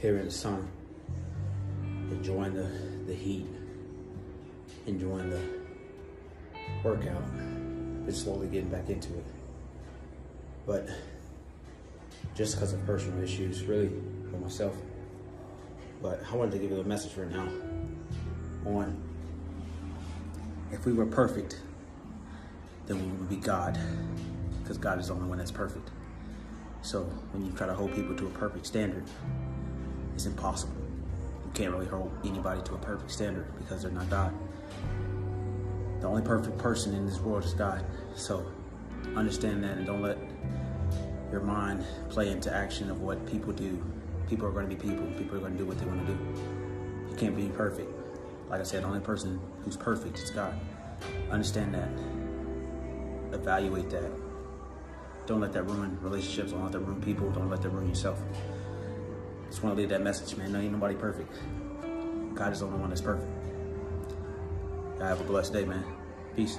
here in the sun, enjoying the heat, enjoying the workout, and slowly getting back into it. But just because of personal issues, really, for myself. But I wanted to give you a message right now on if we were perfect, then we would be God, because God is the only one that's perfect. So when you try to hold people to a perfect standard, it's impossible. You can't really hold anybody to a perfect standard because they're not God. The only perfect person in this world is God. So understand that, and don't let your mind play into action of what people do. People are going to be people. People are going to do what they want to do. You can't be perfect. Like I said, the only person who's perfect is God. Understand that. Evaluate that. Don't let that ruin relationships. Don't let that ruin people. Don't let that ruin yourself. Just want to leave that message, man. Ain't nobody perfect. God is the only one that's perfect. Y'all have a blessed day, man. Peace.